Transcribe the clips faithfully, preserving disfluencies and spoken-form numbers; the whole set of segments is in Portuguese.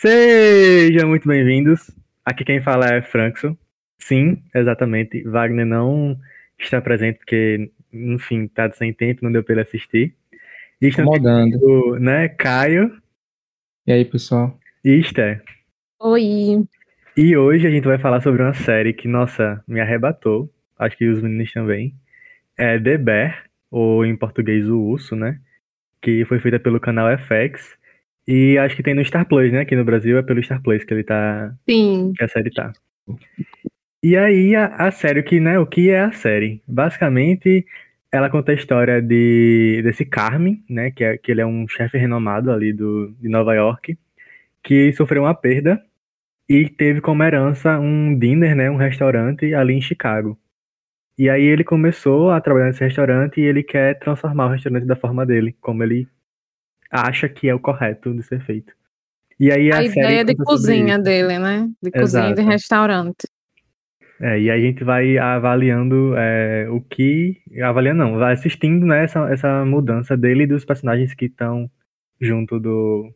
Sejam muito bem-vindos. Aqui quem fala é Frankson. Sim, exatamente. Wagner não está presente porque, enfim, tá sem tempo, não deu pra ele assistir. E estamos aqui, né, Caio. E aí, pessoal? E Esther. Oi. E hoje a gente vai falar sobre uma série que, nossa, me arrebatou. Acho que os meninos também. É The Bear, ou em português O Urso, né? Que foi feita pelo canal F X. E acho que tem no Star Plus, né? Aqui no Brasil é pelo Star Plus que ele tá... Sim. Que a série tá. E aí, a, a série, que, né? O que é a série? Basicamente, ela conta a história de, desse Carmen, né? Que, é, que ele é um chefe renomado ali do, de Nova York, que sofreu uma perda e teve como herança um diner, né? Um restaurante ali em Chicago. E aí ele começou a trabalhar nesse restaurante e ele quer transformar o restaurante da forma dele, como ele acha que é o correto de ser feito. E aí a, a ideia de cozinha dele, né? De cozinha de restaurante. É, e aí a gente vai avaliando é, o que... Avaliando não, vai assistindo, né, essa, essa mudança dele e dos personagens que estão junto do,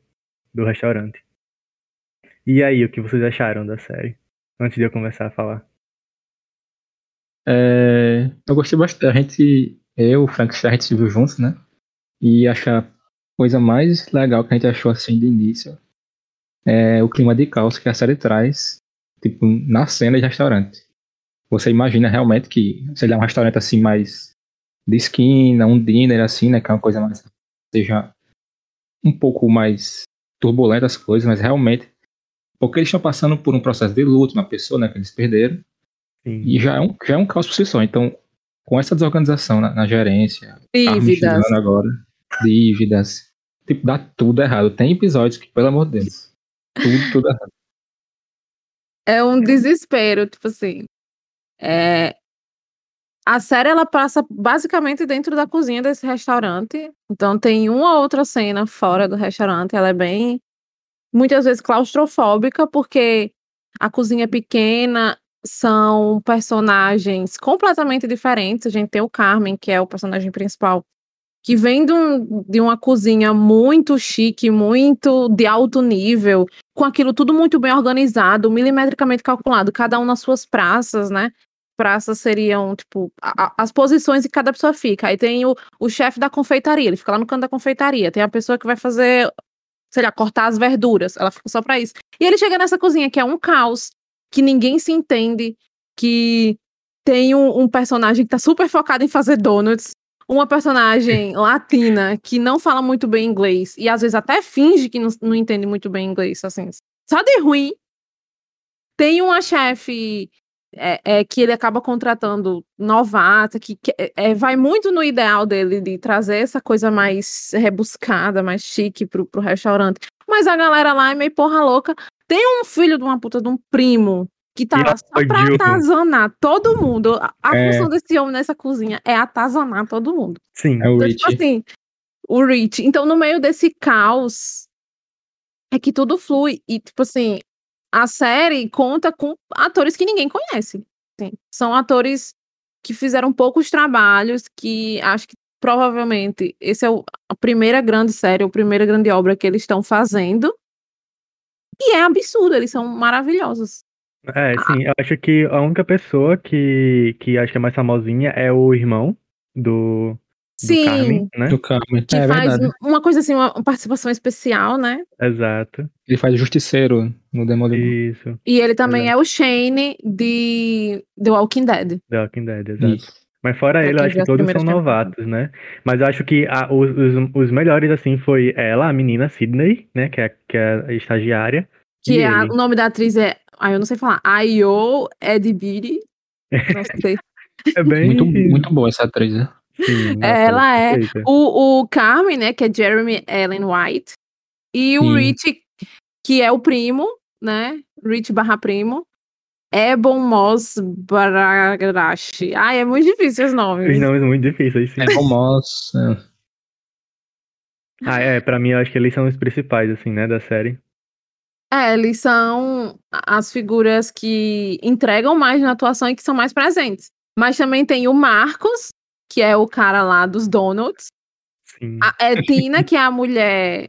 do restaurante. E aí, o que vocês acharam da série? Antes de eu começar a falar. É, eu gostei bastante. A gente, eu, o Frank Scherrer, a gente se viu juntos, né? E achar... coisa mais legal que a gente achou assim de início é o clima de caos que a série traz, tipo, na cena de restaurante. Você imagina realmente que, sei lá, um restaurante assim mais de esquina, um diner assim, né, que é uma coisa mais, seja um pouco mais turbulenta as coisas, mas realmente, porque eles estão passando por um processo de luto, uma pessoa, né, que eles perderam. Sim. E já é, um, já é um caos por si só, então com essa desorganização na, na gerência, tá me chegando agora... dívidas, tipo, dá tudo errado. Tem episódios que, pelo amor de Deus, tudo, tudo errado. É um desespero, tipo assim. É... A série, ela passa basicamente dentro da cozinha desse restaurante. Então tem uma outra cena fora do restaurante. Ela é bem, muitas vezes, claustrofóbica, porque a cozinha é pequena, são personagens completamente diferentes. A gente tem o Carmen, que é o personagem principal, que vem de, um, de uma cozinha muito chique, muito de alto nível, com aquilo tudo muito bem organizado, milimetricamente calculado, cada um nas suas praças, né? Praças seriam, tipo, a, as posições em que cada pessoa fica. Aí tem o, o chefe da confeitaria, ele fica lá no canto da confeitaria. Tem a pessoa que vai fazer, sei lá, cortar as verduras, ela fica só pra isso. E ele chega nessa cozinha que é um caos, que ninguém se entende, que tem um, um personagem que tá super focado em fazer donuts, uma personagem latina que não fala muito bem inglês e às vezes até finge que não, não entende muito bem inglês, assim, só de ruim. Tem uma chefe é, é, que ele acaba contratando novata, que, que é, vai muito no ideal dele de trazer essa coisa mais rebuscada, mais chique pro, pro restaurante, mas a galera lá é meio porra louca. Tem um filho de uma puta de um primo que tá lá só pra atazanar todo mundo. A é... função desse homem nessa cozinha é atazanar todo mundo. Sim, é o então, Rich. Tipo assim, o Rich. Então, no meio desse caos, é que tudo flui. E, tipo assim, a série conta com atores que ninguém conhece. Assim. São atores que fizeram poucos trabalhos, que acho que provavelmente essa é o, a primeira grande série, a primeira grande obra que eles estão fazendo. E é absurdo, eles são maravilhosos. É, sim, eu acho que a única pessoa que, que acho que é mais famosinha é o irmão do, do Carmen, né? Do Carmen. Que é, faz verdade. Uma coisa assim, uma participação especial, né? Exato. Ele faz o Justiceiro no Demolidor. Isso. E ele também exato. É o Shane de The Walking Dead. The Walking Dead, exato. Isso. Mas fora ele, eu acho que todos são novatos, né? Mas eu acho que a, os, os, os melhores, assim, foi ela, a menina Sydney, né? Que é, que é a estagiária. Que é a, o nome da atriz é... Ah, eu não sei falar. I O Ed Beattie. Não sei. É bem... muito, muito boa essa atriz, né? Sim, nossa, ela é... O, o Carmen, né? Que é Jeremy Allen White. E o sim. Rich, que é o primo, né? Rich barra primo. Ebon Moss-Bachrach. Ai, é muito difícil os nomes. Os nomes são muito difíceis, sim. Ebon Moss... É. Ah, é. Pra mim, eu acho que eles são os principais, assim, né? Da série. É, eles são as figuras que entregam mais na atuação e que são mais presentes. Mas também tem o Marcos, que é o cara lá dos donuts. Sim. A Tina, que é a mulher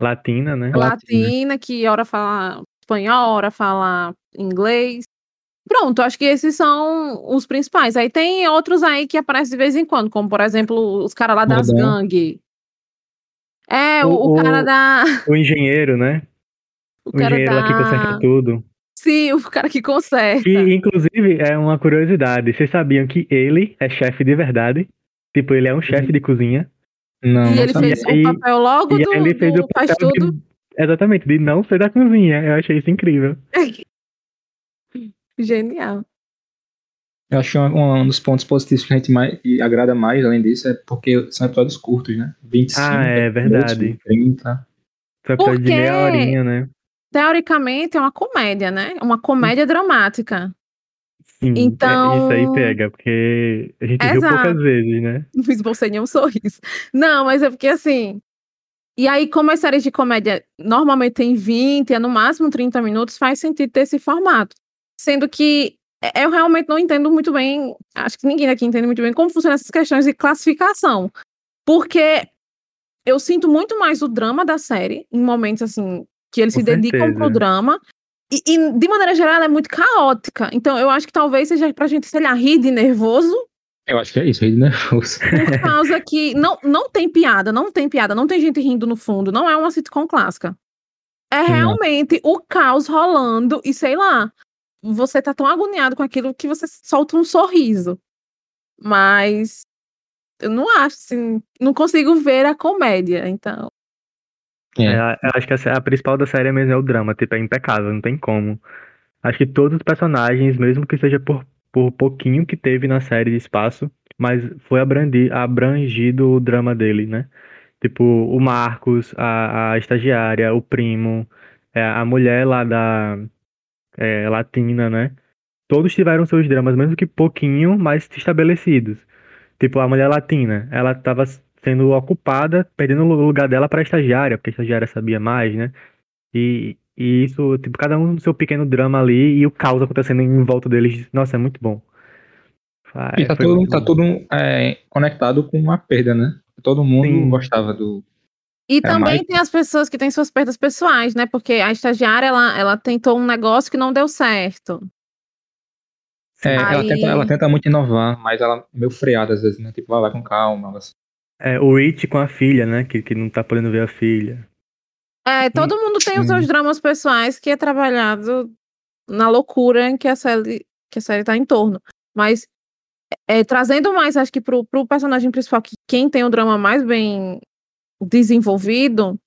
Latina, né? Latina, Latina, que ora fala espanhol, ora fala inglês. Pronto, acho que esses são os principais. Aí tem outros aí que aparecem de vez em quando, como, por exemplo, os caras lá das gangues. É, o, o, o cara da... O engenheiro, né? O, o cara engenheiro da... lá que conserta tudo. Sim, o cara que conserta. E, inclusive, é uma curiosidade. Vocês sabiam que ele é chefe de verdade? Tipo, ele é um chefe de cozinha. Não, e não ele sabia. Fez um papel logo e do, ele fez do o papel faz tudo. De, exatamente, de não ser da cozinha. Eu achei isso incrível. Genial. Eu acho que um, um dos pontos positivos que a gente mais, que agrada mais, além disso, é porque são episódios curtos, né? vinte e cinco, ah, é verdade. trinta. Só episódio porque, de meia horinha, né? Teoricamente, é uma comédia, né? Uma comédia dramática. Sim, então... isso aí pega, porque a gente Exato. Viu poucas vezes, né? Não esbocei nenhum sorriso. Não, mas é porque assim... E aí, como as séries de comédia normalmente tem vinte, é no máximo trinta minutos, faz sentido ter esse formato. Sendo que eu realmente não entendo muito bem, acho que ninguém aqui entende muito bem como funcionam essas questões de classificação. Porque eu sinto muito mais o drama da série, em momentos assim, que eles Com se certeza. Dedicam pro drama. E, e, de maneira geral, ela é muito caótica. Então, eu acho que talvez seja pra gente, sei lá, rir de nervoso. Eu acho que é isso, rir de nervoso. Por causa que não, não tem piada, não tem piada, não tem gente rindo no fundo. Não é uma sitcom clássica. É realmente não. o caos rolando e, sei lá, você tá tão agoniado com aquilo que você solta um sorriso. Mas eu não acho, assim, não consigo ver a comédia, então... É. É, eu acho que a, a principal da série mesmo é o drama, tipo, é impecável, não tem como. Acho que todos os personagens, mesmo que seja por, por pouquinho que teve na série de espaço, mas foi abrangido, abrangido o drama dele, né? Tipo, o Marcos, a, a estagiária, o primo, é, a mulher lá da é, latina, né? Todos tiveram seus dramas, mesmo que pouquinho, mas estabelecidos. Tipo, a mulher latina, ela tava... sendo ocupada, perdendo o lugar dela para a estagiária, porque a estagiária sabia mais, né? E, e isso, tipo, cada um no seu pequeno drama ali e o caos acontecendo em volta deles. Nossa, é muito bom. Ah, e tá tudo, tá tudo é, conectado com a perda, né? Todo mundo Sim. gostava do... E é, também mais... tem as pessoas que têm suas perdas pessoais, né? Porque a estagiária, ela, ela tentou um negócio que não deu certo. É, Aí... ela, tenta, ela tenta muito inovar, mas ela é meio freada às vezes, né? Tipo, vai lá com calma, ela... É, o It com a filha, né? Que, que não tá podendo ver a filha. É, todo mundo tem os seus dramas pessoais que é trabalhado na loucura em que a série, que a série tá em torno. Mas, é, trazendo mais, acho que pro, pro personagem principal, que quem tem o drama mais bem desenvolvido,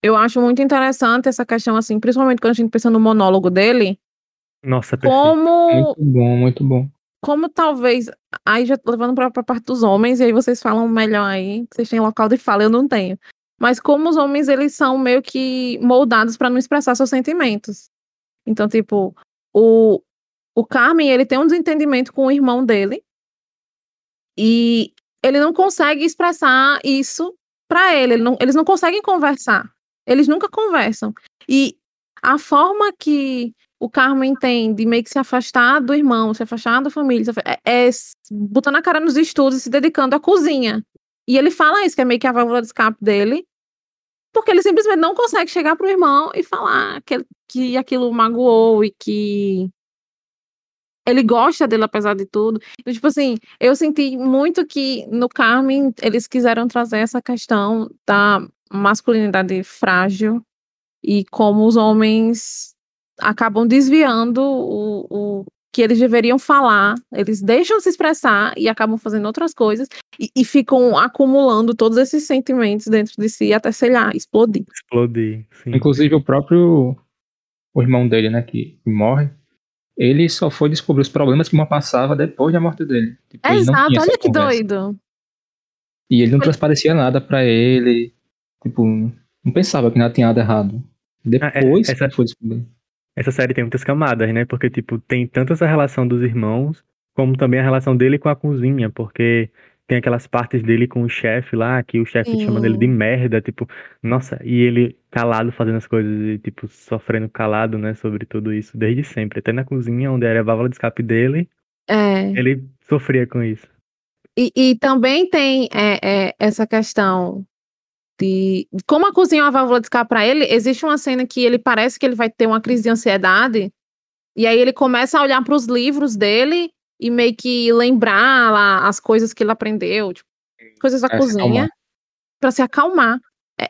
eu acho muito interessante essa questão, assim, principalmente quando a gente pensa no monólogo dele. Nossa, perfeito. Como... Muito bom, muito bom. Como talvez, aí já tô levando pra, pra parte dos homens, e aí vocês falam melhor aí, vocês têm local de fala, eu não tenho. Mas como os homens, eles são meio que moldados pra não expressar seus sentimentos. Então, tipo, o, o Carmen, ele tem um desentendimento com o irmão dele, e ele não consegue expressar isso pra ele, ele não, eles não conseguem conversar, eles nunca conversam. E a forma que... o Carmen tem de meio que se afastar do irmão, se afastar da família, se afastar, é, é botando a cara nos estudos e se dedicando à cozinha. E ele fala isso, que é meio que a válvula de escape dele, porque ele simplesmente não consegue chegar pro irmão e falar que, que aquilo magoou e que ele gosta dele apesar de tudo. Então, tipo assim, eu senti muito que no Carmen eles quiseram trazer essa questão da masculinidade frágil e como os homens... acabam desviando o, o que eles deveriam falar, eles deixam se expressar e acabam fazendo outras coisas e, e ficam acumulando todos esses sentimentos dentro de si até, sei lá, explodir. Explodir, sim. Inclusive o próprio o irmão dele, né, que morre, ele só foi descobrir os problemas que o irmão passava depois da morte dele. Tipo, é exato, olha que conversa. Doido. E ele não foi... transparecia nada pra ele, tipo, não pensava que nada tinha nada errado. Depois ah, essa... que foi descobrir. Essa série tem muitas camadas, né? Porque, tipo, tem tanto essa relação dos irmãos, como também a relação dele com a cozinha, porque tem aquelas partes dele com o chefe lá, que o chefe chama dele de merda, tipo, nossa, e ele calado fazendo as coisas e, tipo, sofrendo calado, né, sobre tudo isso, desde sempre. Até na cozinha, onde era a válvula de escape dele, é. Ele sofria com isso. E, e também tem é, é, essa questão de, de como a cozinha é uma válvula de escape para ele. Existe uma cena que ele parece que ele vai ter uma crise de ansiedade, e aí ele começa a olhar para os livros dele e meio que lembrar lá as coisas que ele aprendeu, tipo, coisas da cozinha, para se acalmar.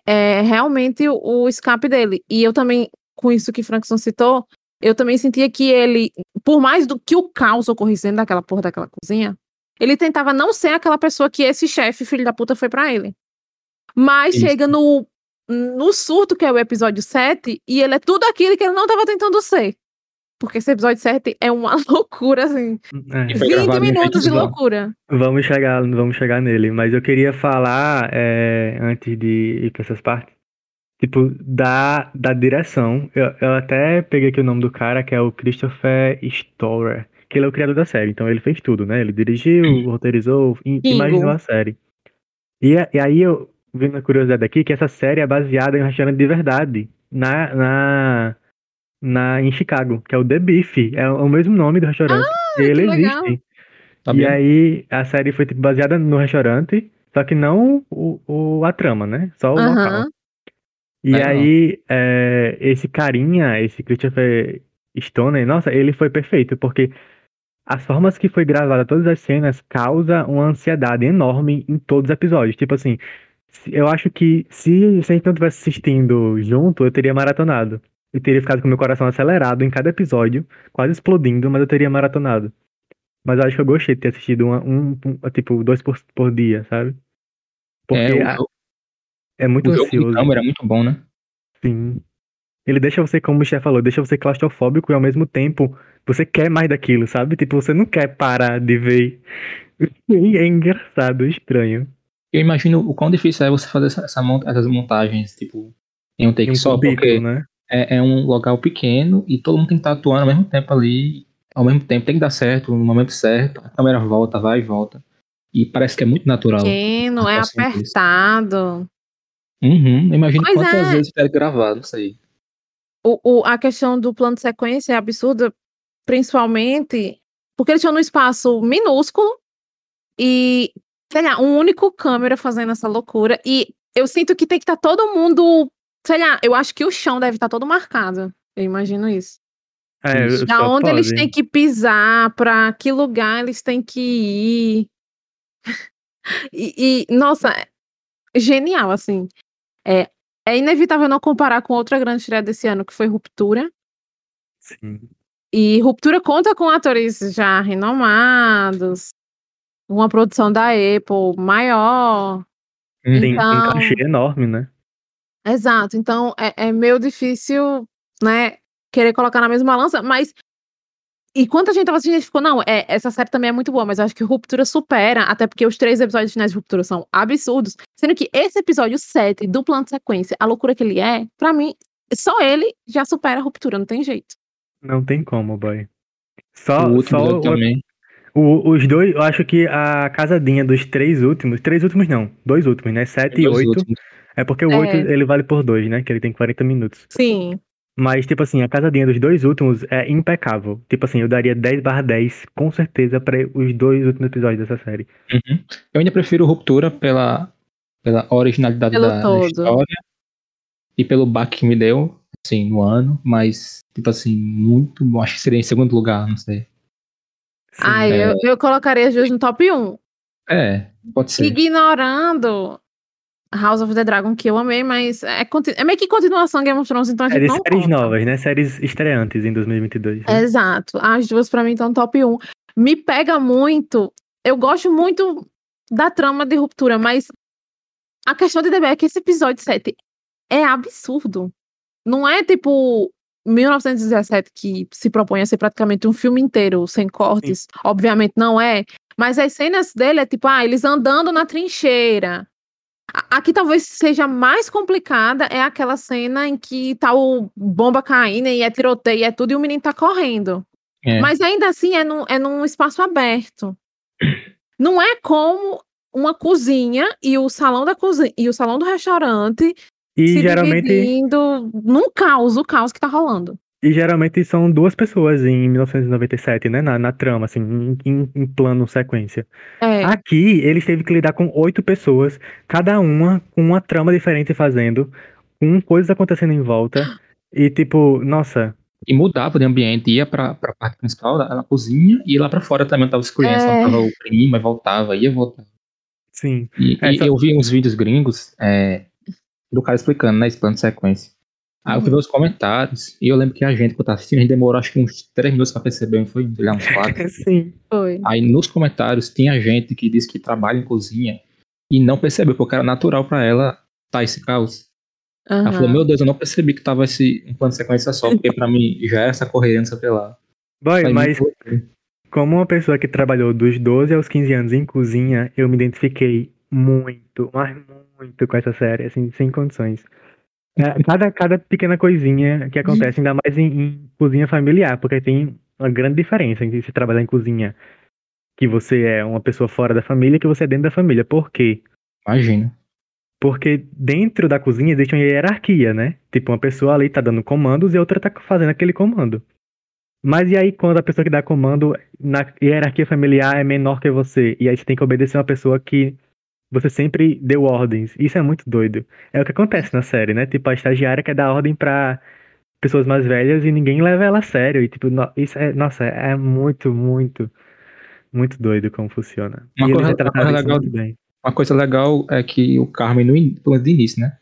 É, é realmente o, o escape dele. E eu também, com isso que Frankson citou, eu também sentia que ele, por mais do que o caos ocorresse dentro daquela porra daquela cozinha, ele tentava não ser aquela pessoa que esse chefe, filho da puta, foi pra ele. Mas isso. Chega no, no surto, que é o episódio sete, e ele é tudo aquilo que ele não tava tentando ser. Porque esse episódio sete é uma loucura, assim. É. vinte minutos de loucura. Vamos chegar, vamos chegar nele. Mas eu queria falar, é, antes de ir pra essas partes, tipo, da, da direção. Eu, eu até peguei aqui o nome do cara, que é o Christopher Storer, que ele é o criador da série, então ele fez tudo, né? Ele dirigiu, sim, roteirizou, in, imaginou a série. E, e aí eu vi na curiosidade aqui que essa série é baseada em uma história de verdade na, na, na, em Chicago, que é o The Beef, é o mesmo nome do restaurante. Ah, ele existe. Tá e bem. Aí a série foi tipo, baseada no restaurante, só que não o, o, a trama, né? Só o uh-huh. local. E é aí é, esse carinha, esse Christopher Stoner, nossa, ele foi perfeito, porque as formas que foi gravada todas as cenas causa uma ansiedade enorme em todos os episódios. Tipo assim, eu acho que se, se a gente não estivesse assistindo junto, eu teria maratonado. Eu teria ficado com meu coração acelerado em cada episódio, quase explodindo, mas eu teria maratonado. Mas eu acho que eu gostei de ter assistido uma, um, um, tipo, dois por, por dia, sabe? Porque é, o, a, é muito o ansioso. O jogo era muito bom, né? Sim. Ele deixa você, como o Esther falou, deixa você claustrofóbico e ao mesmo tempo você quer mais daquilo, sabe? Tipo, você não quer parar de ver. É engraçado, é estranho. Eu imagino o quão difícil é você fazer essa, essa mont- essas montagens, tipo, em um take um só, cubico, porque né? é, é um local pequeno e todo mundo tem que estar atuando ao mesmo tempo ali, ao mesmo tempo, tem que dar certo, no momento certo, a câmera volta, vai e volta. E parece que é muito natural. Pequeno, é apertado. Uhum, eu imagino pois quantas é. vezes deve gravar, não sei. O, o, a questão do plano de sequência é absurda, principalmente porque eles tinham um espaço minúsculo e, sei lá, um único câmera fazendo essa loucura. E eu sinto que tem que estar tá todo mundo, sei lá, eu acho que o chão deve estar tá todo marcado. Eu imagino isso. É, eu da onde pode. Eles têm que pisar, pra que lugar eles têm que ir. e, e, nossa, genial, assim. É... É inevitável não comparar com outra grande estreia desse ano, que foi Ruptura. Sim. E Ruptura conta com atores já renomados, uma produção da Apple maior. Tem então... um cachê enorme, né? Exato. Então, é, é meio difícil, né, querer colocar na mesma lança, mas... E quando a gente tava assistindo, a gente ficou, não, é, essa série também é muito boa, mas eu acho que Ruptura supera, até porque os três episódios finais de Ruptura são absurdos, sendo que esse episódio sete do plano de sequência, a loucura que ele é, pra mim, só ele já supera a Ruptura, não tem jeito. Não tem como, boy. Só o último só o, também. O, os dois, eu acho que a casadinha dos três últimos, três últimos não, dois últimos, né, sete e oito, últimos. É porque o oito, é. ele vale por dois, né, que ele tem quarenta minutos. Sim. Mas, tipo assim, a casadinha dos dois últimos é impecável. Tipo assim, eu daria dez barra dez, com certeza, para os dois últimos episódios dessa série. Uhum. Eu ainda prefiro Ruptura pela, pela originalidade da, da história. E pelo baque que me deu, assim, no ano. Mas, tipo assim, muito bom. Acho que seria em segundo lugar, não sei. Sim, ah, é... eu, eu colocaria justo no top um. É, pode ser. Ignorando... House of the Dragon, que eu amei, mas é, continu- é meio que continuação Game of Thrones, então a gente é de não séries conta. Novas, né? Séries estreantes em dois mil e vinte e dois. Né? Exato. As duas pra mim estão top um. Me pega muito. Eu gosto muito da trama de Ruptura, mas a questão de The Bear é que esse episódio sete é absurdo. Não é tipo mil novecentos e dezessete, que se propõe a ser praticamente um filme inteiro, sem cortes. Sim. Obviamente não é. Mas as cenas dele é tipo, ah, eles andando na trincheira. A que talvez seja mais complicada é aquela cena em que tá o bomba caindo e é tiroteio e é tudo e o menino tá correndo. É. Mas ainda assim é num, é num espaço aberto. Não é como uma cozinha e o salão da cozinha e o salão do restaurante e se geralmente dividindo num caos, o caos que tá rolando. E geralmente são duas pessoas em mil novecentos e noventa e sete, né? Na, na trama, assim, em, em, em plano, sequência. É. Aqui, eles teve que lidar com oito pessoas, cada uma com uma trama diferente fazendo, com coisas acontecendo em volta. E tipo, nossa... E mudava de ambiente, ia pra, pra parte principal, na cozinha, e ia lá pra fora também, onde tava as crianças, é. Tava o clima, voltava, ia voltar. Sim. E, é, e só... eu vi uns vídeos gringos é, do cara explicando, né, esse plano de sequência. Aí eu fui ver os comentários, e eu lembro que a gente, quando tava assistindo, a gente demorou acho que uns três minutos pra perceber, não foi? Olhar uns quatro. Sim, foi. Aí nos comentários tinha gente que disse que trabalha em cozinha e não percebeu, porque era natural pra ela tá esse caos. Uhum. Ela falou, meu Deus, eu não percebi que tava esse um plano de sequência só, porque pra mim já é essa correria, não sei o que lá. Boy, aí, mas como uma pessoa que trabalhou dos doze aos quinze anos em cozinha, eu me identifiquei muito, mas muito com essa série, assim, sem condições. Cada, cada pequena coisinha que acontece, ainda mais em, em cozinha familiar, porque tem uma grande diferença entre se trabalhar em cozinha, que você é uma pessoa fora da família e que você é dentro da família. Por quê? Imagina. Porque dentro da cozinha existe uma hierarquia, né? Tipo, uma pessoa ali tá dando comandos e a outra tá fazendo aquele comando. Mas e aí quando a pessoa que dá comando na hierarquia familiar é menor que você? E aí você tem que obedecer uma pessoa que... você sempre deu ordens. Isso é muito doido. É o que acontece na série, né? Tipo, a estagiária quer dar ordem pra pessoas mais velhas e ninguém leva ela a sério. E, tipo, no... isso é... nossa, é muito, muito, muito doido como funciona. Uma, coisa, uma, coisa, legal, bem. Uma coisa legal é que o Carmen, no in... de início, né?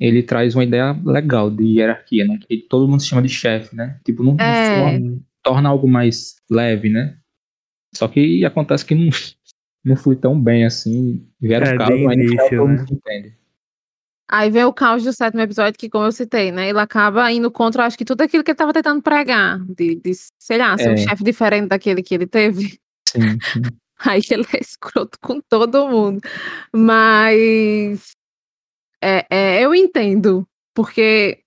Ele traz uma ideia legal de hierarquia, né? Que todo mundo se chama de chefe, né? Tipo, não, é. não torna algo mais leve, né? Só que acontece que não... não fui tão bem assim. Vieram é, o caos, mas início, todo mundo né? entende. Aí vem o caos do sétimo episódio, que como eu citei, né? Ele acaba indo contra, acho que tudo aquilo que ele tava tentando pregar. De, de sei lá, ser é. um chefe diferente daquele que ele teve. Sim, sim. Aí ele é escroto com todo mundo. Mas... É, é, eu entendo. Porque...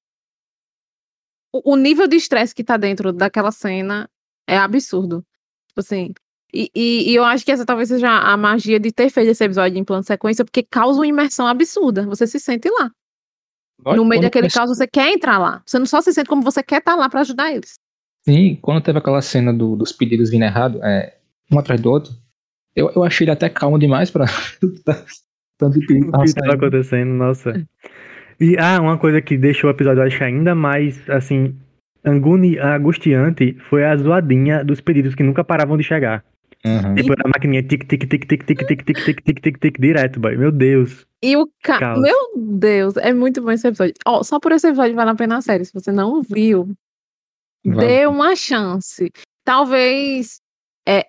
O, o nível de estresse que tá dentro daquela cena é absurdo. Tipo assim... E, e, e eu acho que essa talvez seja a magia de ter feito esse episódio em plano sequência, porque causa uma imersão absurda. Você se sente lá. Olha, no meio daquele caos, você quer entrar lá. Você não só se sente como você quer estar lá pra ajudar eles. Sim, quando teve aquela cena do, dos pedidos vindo errado, é, um atrás do outro, eu, eu achei ele até calmo demais pra tanto de pedido que tava acontecendo, nossa. E ah, uma coisa que deixou o episódio, acho que ainda mais, assim, anguni, angustiante, foi a zoadinha dos pedidos que nunca paravam de chegar. Uhum. Tipo, a maquininha tic tic tic tic tic tic tic tic tic tic tic direto, boy. Meu Deus. E o ca... caos. Meu Deus, é muito bom esse episódio. Ó, só por esse episódio vale a pena a série. Se você não viu, vale. Dê uma chance. Talvez é,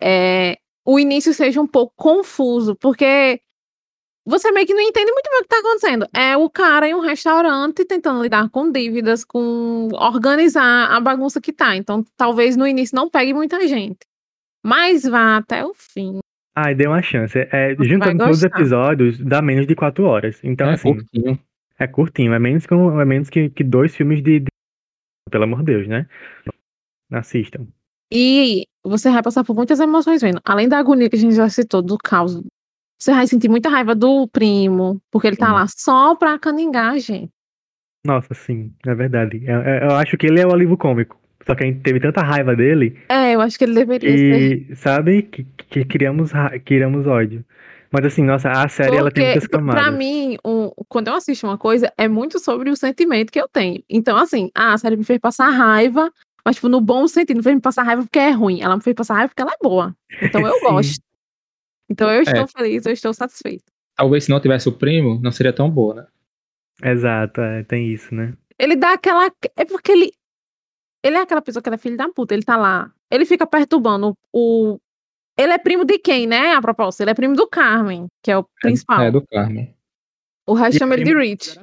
é, o início seja um pouco confuso, porque você meio que não entende muito bem o que tá acontecendo. É o cara em um restaurante tentando lidar com dívidas, com organizar a bagunça que tá. Então, talvez no início não pegue muita gente. Mas vá até o fim. Ah, e dê uma chance. É, juntando todos os episódios, dá menos de quatro horas. Então, é assim, curtinho. É curtinho. É menos que, é menos que, que dois filmes de, de... Pelo amor de Deus, né? Assistam. E você vai passar por muitas emoções vendo. Além da agonia que a gente já citou, do caos. Você vai sentir muita raiva do primo, porque ele tá sim. lá só pra caningar a gente. Nossa, sim. É verdade. Eu, eu acho que ele é o alívio cômico. Só que a gente teve tanta raiva dele... É, eu acho que ele deveria e, ser. Sabe? Que, que criamos, criamos ódio. Mas assim, nossa, a série porque, ela tem muitas camadas. Pra mim, um, quando eu assisto uma coisa, é muito sobre o sentimento que eu tenho. Então assim, a série me fez passar raiva, mas tipo, no bom sentido. Não fez me passar raiva porque é ruim. Ela me fez passar raiva porque ela é boa. Então eu gosto. Então eu estou é. feliz, eu estou satisfeito. Talvez se não tivesse o primo, não seria tão boa, né? Exato, é, tem isso, né? Ele dá aquela... É porque ele... Ele é aquela pessoa que era filho da puta, ele tá lá. Ele fica perturbando o... Ele é primo de quem, né? A propósito, ele é primo do Carmen, que é o principal. É, é do Carmen. O resto chama ele de Rich.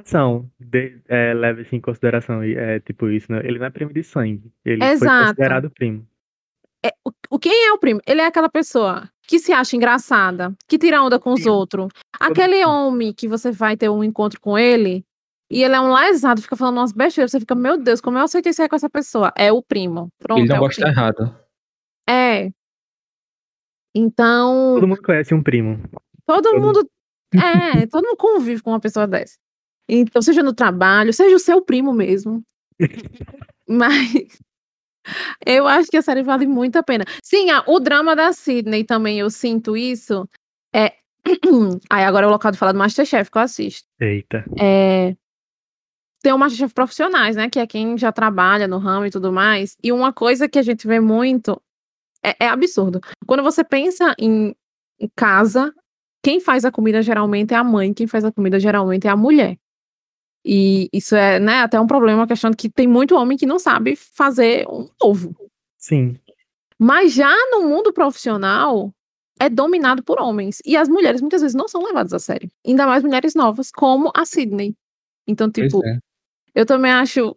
De, é, leva isso em consideração, é tipo isso, né? Ele não é primo de sangue. Ele Exato. Foi considerado primo. É, o, o, quem é o primo? Ele é aquela pessoa que se acha engraçada, que tira onda com os Sim. outros. Aquele Todo homem que você vai ter um encontro com ele... E ele é um lesado, fica falando umas besteiras. Você fica, meu Deus, como eu aceitei sair com essa pessoa? É o primo. Pronto, ele não é gosta errado. É. Então... Todo mundo conhece um primo. Todo, todo mundo... é, todo mundo convive com uma pessoa dessa. Então, seja no trabalho, seja o seu primo mesmo. Mas Eu acho que a série vale muito a pena. Sim, ah, o drama da Sydney também, eu sinto isso. É... Aí agora é o local de falar do Masterchef, que eu assisto. Eita. É... Tem o Masterchef profissionais, né? Que é quem já trabalha no ramo e tudo mais. E uma coisa que a gente vê muito... É, é absurdo. Quando você pensa em casa, quem faz a comida geralmente é a mãe, quem faz a comida geralmente é a mulher. E isso é, né, até um problema, a questão de que tem muito homem que não sabe fazer um ovo. Sim. Mas já no mundo profissional, é dominado por homens. E as mulheres muitas vezes não são levadas a sério. Ainda mais mulheres novas, como a Sydney. Então, tipo, é. eu também acho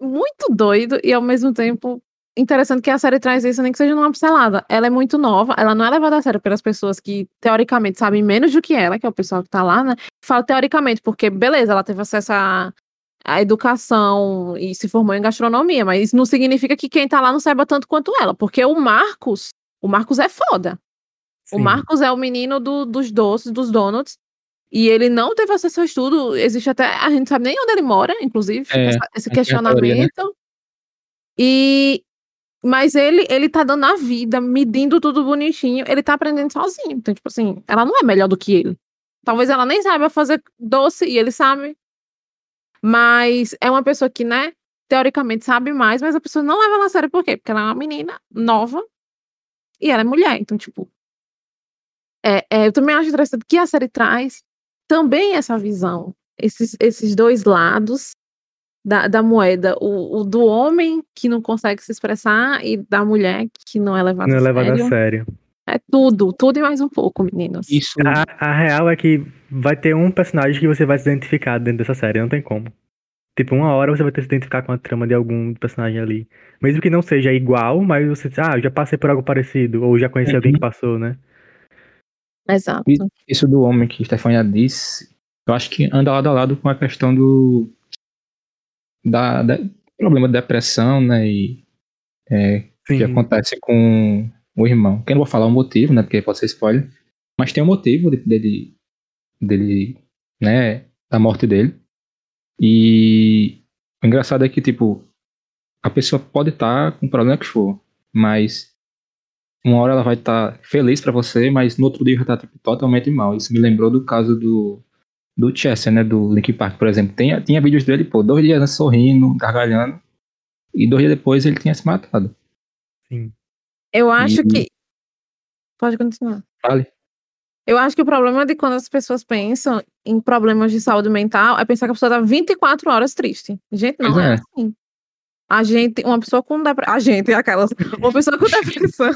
muito doido e ao mesmo tempo interessante que a série traz isso, nem que seja numa pincelada. Ela é muito nova, ela não é levada a sério pelas pessoas que, teoricamente, sabem menos do que ela, que é o pessoal que tá lá, né? Fala teoricamente, porque, beleza, ela teve acesso à, à educação e se formou em gastronomia, mas isso não significa que quem tá lá não saiba tanto quanto ela, porque o Marcos, o Marcos é foda. Sim. O Marcos é o menino do, dos doces, dos donuts, e ele não teve acesso ao estudo, existe até, a gente sabe nem onde ele mora, inclusive, é, essa, esse questionamento. Teoria, né? E... Mas ele, ele tá dando a vida, medindo tudo bonitinho, ele tá aprendendo sozinho. Então, tipo assim, ela não é melhor do que ele. Talvez ela nem saiba fazer doce, e ele sabe. Mas é uma pessoa que, né, teoricamente sabe mais, mas a pessoa não leva ela a sério. Por quê? Porque ela é uma menina nova e ela é mulher. Então, tipo... É, é, eu também acho interessante que a série traz também essa visão. Esses, esses dois lados... Da, da moeda, o, o do homem que não consegue se expressar e da mulher que não é levada a sério. Não é levada a sério. É tudo, tudo e mais um pouco, meninos. Isso. A, a real é que vai ter um personagem que você vai se identificar dentro dessa série, não tem como. Tipo, uma hora você vai ter que se identificar com a trama de algum personagem ali. Mesmo que não seja igual, mas você diz, ah, eu já passei por algo parecido, ou já conheci uhum. alguém que passou, né? Exato. Isso do homem que a Stefania disse, eu acho que anda lado a lado com a questão do... Da, da problema de depressão, né, e é, que acontece com o irmão. Eu não vou falar o motivo, né, porque pode ser spoiler, mas tem um motivo dele, dele, né, da morte dele. E o engraçado é que, tipo, a pessoa pode estar tá com o problema que for, mas uma hora ela vai estar tá feliz pra você, mas no outro dia já tá tipo, totalmente mal. Isso me lembrou do caso do do Chester, né, do Linkin Park, por exemplo. Tinha, tinha vídeos dele, pô, dois dias antes sorrindo, gargalhando, e dois dias depois ele tinha se matado. Sim. Eu acho e... que... Pode continuar. Vale. Eu acho que o problema de quando as pessoas pensam em problemas de saúde mental é pensar que a pessoa tá vinte e quatro horas triste. Gente, não é. é assim. A gente, uma pessoa com depressão... A gente, aquelas... Uma pessoa com depressão...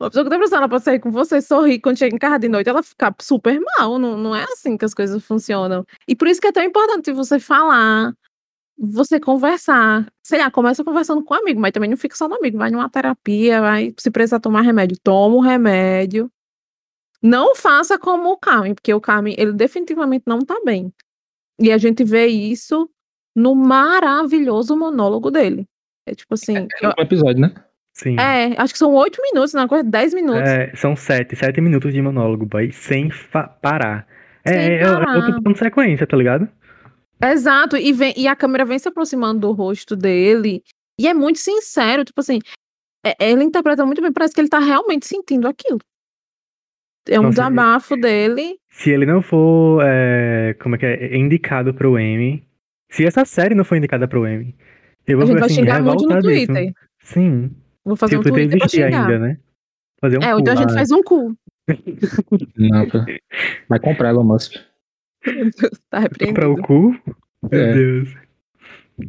Uma pessoa com depressão, ela pode sair com você, sorrir, quando chega em casa de noite, ela fica super mal. Não, não é assim que as coisas funcionam. E por isso que é tão importante você falar, você conversar. Sei lá, começa conversando com um amigo, mas também não fica só no amigo. Vai numa terapia, vai, se precisar tomar remédio, toma o remédio. Não faça como o Carmen, porque o Carmen, ele definitivamente não tá bem. E a gente vê isso no maravilhoso monólogo dele. É tipo assim... É, é um episódio, né? Sim. É, acho que são oito minutos, não, coisa dez minutos. É, são sete, sete minutos de monólogo, boy, sem fa- parar. Sem é, parar. É outra consequência, tá ligado? Exato, e, vem, e a câmera vem se aproximando do rosto dele, e é muito sincero, tipo assim, é, ele interpreta muito bem, parece que ele tá realmente sentindo aquilo. É um desabafo dele. Se ele não for, é, como é que é, indicado pro Emmy, se essa série não for indicada pro Emmy, eu vou ficar assim, revoltadíssimo. Muito no Sim. Vou fazer tipo, um Twitter pra chegar. Ainda, né? Fazer um é, cu, então a gente né? faz um cu. Não, tá. Vai comprar, Elon Musk. Tá repreendido. Comprar o cu? Meu é. Deus.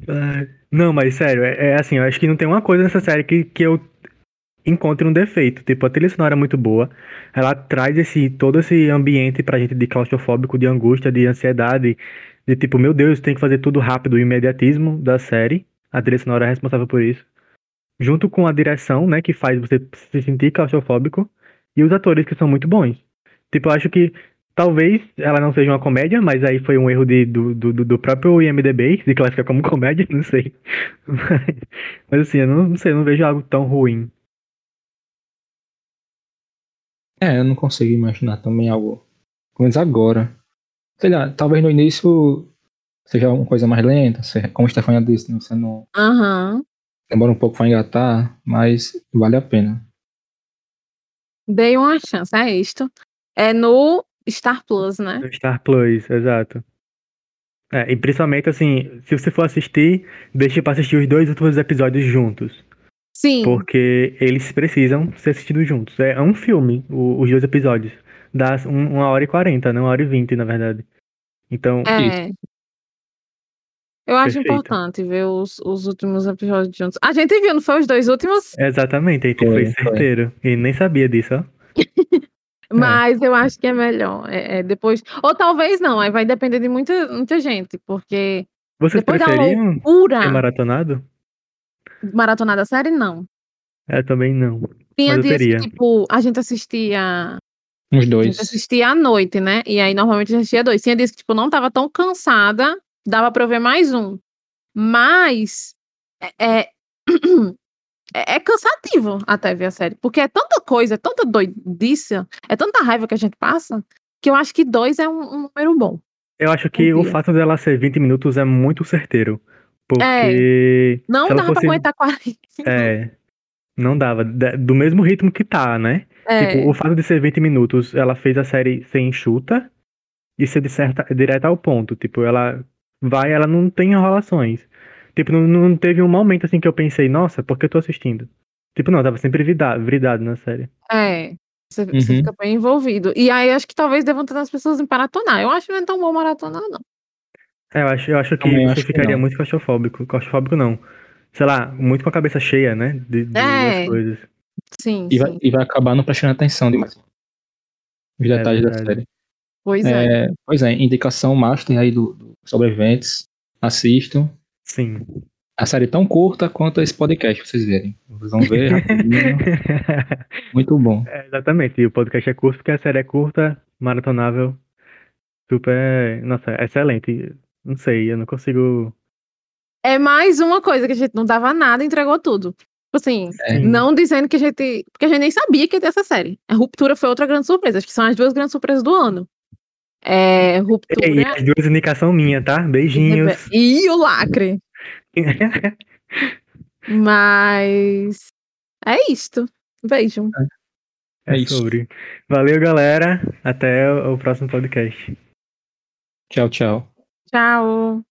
Ah, não, mas sério, é, é assim, eu acho que não tem uma coisa nessa série que, que eu encontre um defeito. Tipo, a trilha sonora é muito boa. Ela traz esse, todo esse ambiente pra gente de claustrofóbico, de angústia, de ansiedade. De tipo, meu Deus, tem que fazer tudo rápido. O imediatismo da série. A trilha sonora é responsável por isso. Junto com a direção, né, que faz você se sentir claustrofóbico, e os atores que são muito bons. Tipo, eu acho que talvez ela não seja uma comédia, mas aí foi um erro de, do, do, do próprio I M D B, de classificar como comédia, não sei. Mas, mas assim, eu não, não sei, eu não vejo algo tão ruim. É, eu não consigo imaginar também algo, pelo menos agora. Sei lá, talvez no início seja uma coisa mais lenta, como a Stefania disse, né, você não... Aham. Uhum. demora um pouco para engatar, mas vale a pena. Dei uma chance, é isto. É no Star Plus, né? No Star Plus, exato. É, e principalmente, assim, se você for assistir, deixe pra assistir os dois últimos episódios juntos. Sim. Porque eles precisam ser assistidos juntos. É um filme, o, os dois episódios. Dá uma hora e quarenta, né? Uma hora e vinte, na verdade. Então, é. Isso. Eu acho Perfeito. Importante ver os, os últimos episódios juntos. A gente viu, não foi os dois últimos? Exatamente, a gente foi, foi certeiro. Foi. E nem sabia disso, ó. Mas é. Eu acho que é melhor. É, é, depois... Ou talvez não, aí vai depender de muita, muita gente, porque... Vocês preferiam loucura... ser maratonado? Maratonado a série, não. Eu também não. Tinha dias que, tipo, a gente assistia... Uns dois. A gente assistia à noite, né? E aí, normalmente, a gente assistia dois. Tinha dias que, tipo, não tava tão cansada... Dava pra eu ver mais um. Mas é, é, é cansativo até ver a série. Porque é tanta coisa, é tanta doidice, é tanta raiva que a gente passa, que eu acho que dois é um, um número bom. Eu acho que o fato dela ser vinte minutos é muito certeiro. Porque... É, não dava fosse... pra aguentar quarenta. É, não dava. Do mesmo ritmo que tá, né? É. Tipo, o fato de ser vinte minutos, ela fez a série ser enxuta e ser direta ao ponto. Tipo, ela... vai, ela não tem enrolações. Tipo, não, não teve um momento assim que eu pensei, nossa, por que eu tô assistindo? Tipo, não, eu tava sempre vidado, vidado na série. É, você, uhum. você fica bem envolvido. E aí, acho que talvez devam tentar as pessoas em maratonar. Eu acho que não é tão bom maratonar, não. É, eu acho, eu acho que eu você acho ficaria que muito claustrofóbico. Claustrofóbico, não. Sei lá, muito com a cabeça cheia, né? De, de é. Das coisas. Sim, e, sim. Vai, e vai acabar não prestando atenção demais. Os detalhes é da série. Pois é. é. Pois é, indicação master aí do, do Sobreviventes. Assistam. Sim. A série é tão curta quanto esse podcast, pra vocês verem. Vocês vão ver rapidinho. Muito bom. É, exatamente. E o podcast é curto porque a série é curta, maratonável, super... Nossa, é excelente. Não sei, eu não consigo... É mais uma coisa que a gente não dava nada e entregou tudo. Tipo assim, é. Não dizendo que a gente... Porque a gente nem sabia que ia ter essa série. A Ruptura foi outra grande surpresa. Acho que são as duas grandes surpresas do ano. É, Ruptura. E as duas indicação minha, tá? Beijinhos. E o lacre. Mas é isto. Beijo. É, é isso. Sobre. Valeu, galera. Até o próximo podcast. Tchau, tchau. Tchau.